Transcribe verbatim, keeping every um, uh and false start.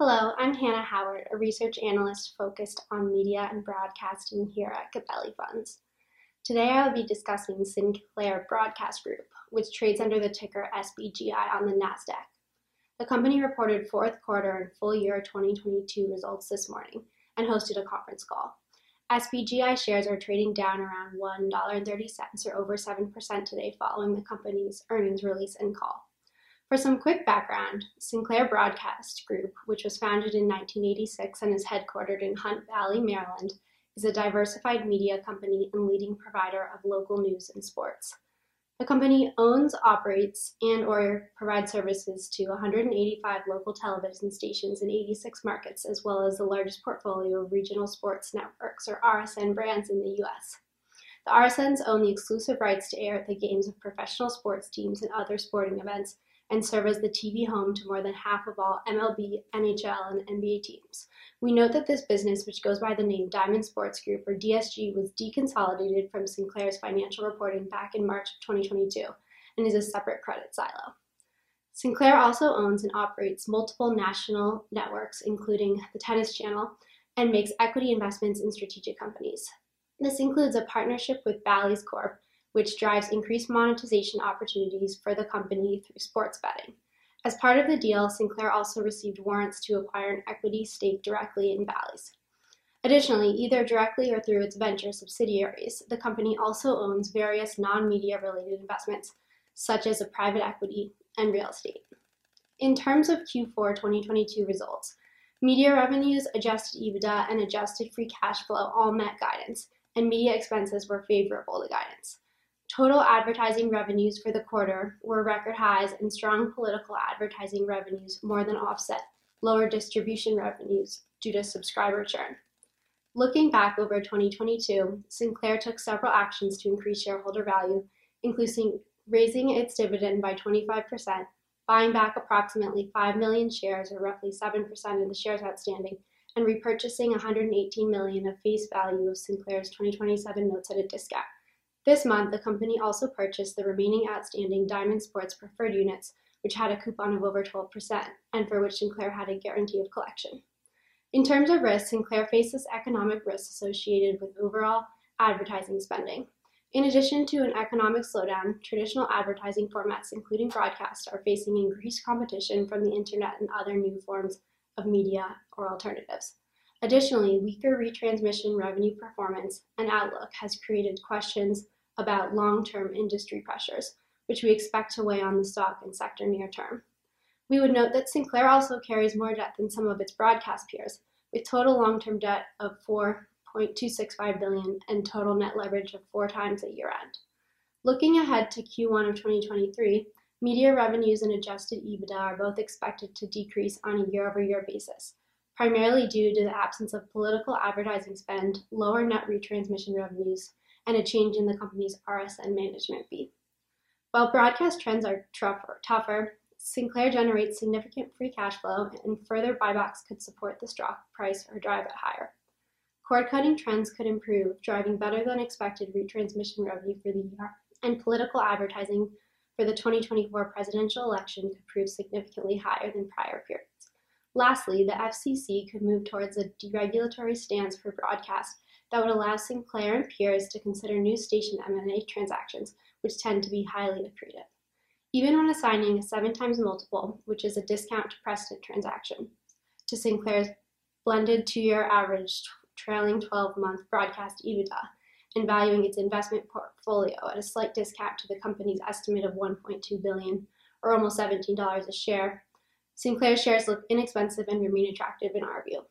Hello, I'm Hannah Howard, a research analyst focused on media and broadcasting here at Capelli Funds. Today I will be discussing Sinclair Broadcast Group, which trades under the ticker S B G I on the NASDAQ. The company reported fourth quarter and full year twenty twenty-two results this morning and hosted a conference call. S B G I shares are trading down around one dollar and thirty cents or over seven percent today following the company's earnings release and call. For some quick background, Sinclair Broadcast Group, which was founded in nineteen eighty-six and is headquartered in Hunt Valley, Maryland, is a diversified media company and leading provider of local news and sports. The company owns, operates, and or provides services to one hundred eighty-five local television stations in eighty-six markets, as well as the largest portfolio of regional sports networks, or R S N brands, in the U S. The R S Ns own the exclusive rights to air the games of professional sports teams and other sporting events, and serve as the T V home to more than half of all M L B, N H L, and N B A teams. We note that this business, which goes by the name Diamond Sports Group, or D S G, was deconsolidated from Sinclair's financial reporting back in March of twenty twenty-two and is a separate credit silo. Sinclair also owns and operates multiple national networks, including the Tennis Channel, and makes equity investments in strategic companies. This includes a partnership with Bally's Corp, which drives increased monetization opportunities for the company through sports betting. As part of the deal, Sinclair also received warrants to acquire an equity stake directly in Bally's. Additionally, either directly or through its venture subsidiaries, the company also owns various non-media related investments, such as a private equity and real estate. In terms of Q four twenty twenty-two results, media revenues, adjusted EBITDA, and adjusted free cash flow all met guidance, and media expenses were favorable to guidance. Total advertising revenues for the quarter were record highs, and strong political advertising revenues more than offset lower distribution revenues due to subscriber churn. Looking back over twenty twenty-two, Sinclair took several actions to increase shareholder value, including raising its dividend by twenty-five percent, buying back approximately five million shares, or roughly seven percent of the shares outstanding, and repurchasing one hundred eighteen million dollars of face value of Sinclair's twenty twenty-seven notes at a discount. This month, the company also purchased the remaining outstanding Diamond Sports preferred units, which had a coupon of over twelve percent, and for which Sinclair had a guarantee of collection. In terms of risk, Sinclair faces economic risks associated with overall advertising spending. In addition to an economic slowdown, traditional advertising formats, including broadcast, are facing increased competition from the internet and other new forms of media or alternatives. Additionally, weaker retransmission revenue performance and outlook has created questions about long-term industry pressures, which we expect to weigh on the stock and sector near term. We would note that Sinclair also carries more debt than some of its broadcast peers, with total long-term debt of four point two six five billion dollars and total net leverage of four times at year-end. Looking ahead to Q one of twenty twenty-three, media revenues and adjusted EBITDA are both expected to decrease on a year-over-year basis, primarily due to the absence of political advertising spend, lower net retransmission revenues, and a change in the company's R S N management fee. While broadcast trends are tougher, Sinclair generates significant free cash flow, and further buybacks could support the stock price or drive it higher. Cord-cutting trends could improve, driving better-than-expected retransmission revenue for the year, and political advertising for the twenty twenty-four presidential election could prove significantly higher than prior periods. Lastly, the F C C could move towards a deregulatory stance for broadcast that would allow Sinclair and peers to consider new station M and A transactions, which tend to be highly accretive, even when assigning a seven times multiple, which is a discount to precedent transaction, to Sinclair's blended two-year average trailing twelve-month broadcast EBITDA, and valuing its investment portfolio at a slight discount to the company's estimate of one point two billion dollars, or almost seventeen dollars a share. Sinclair shares look inexpensive and remain attractive in our view.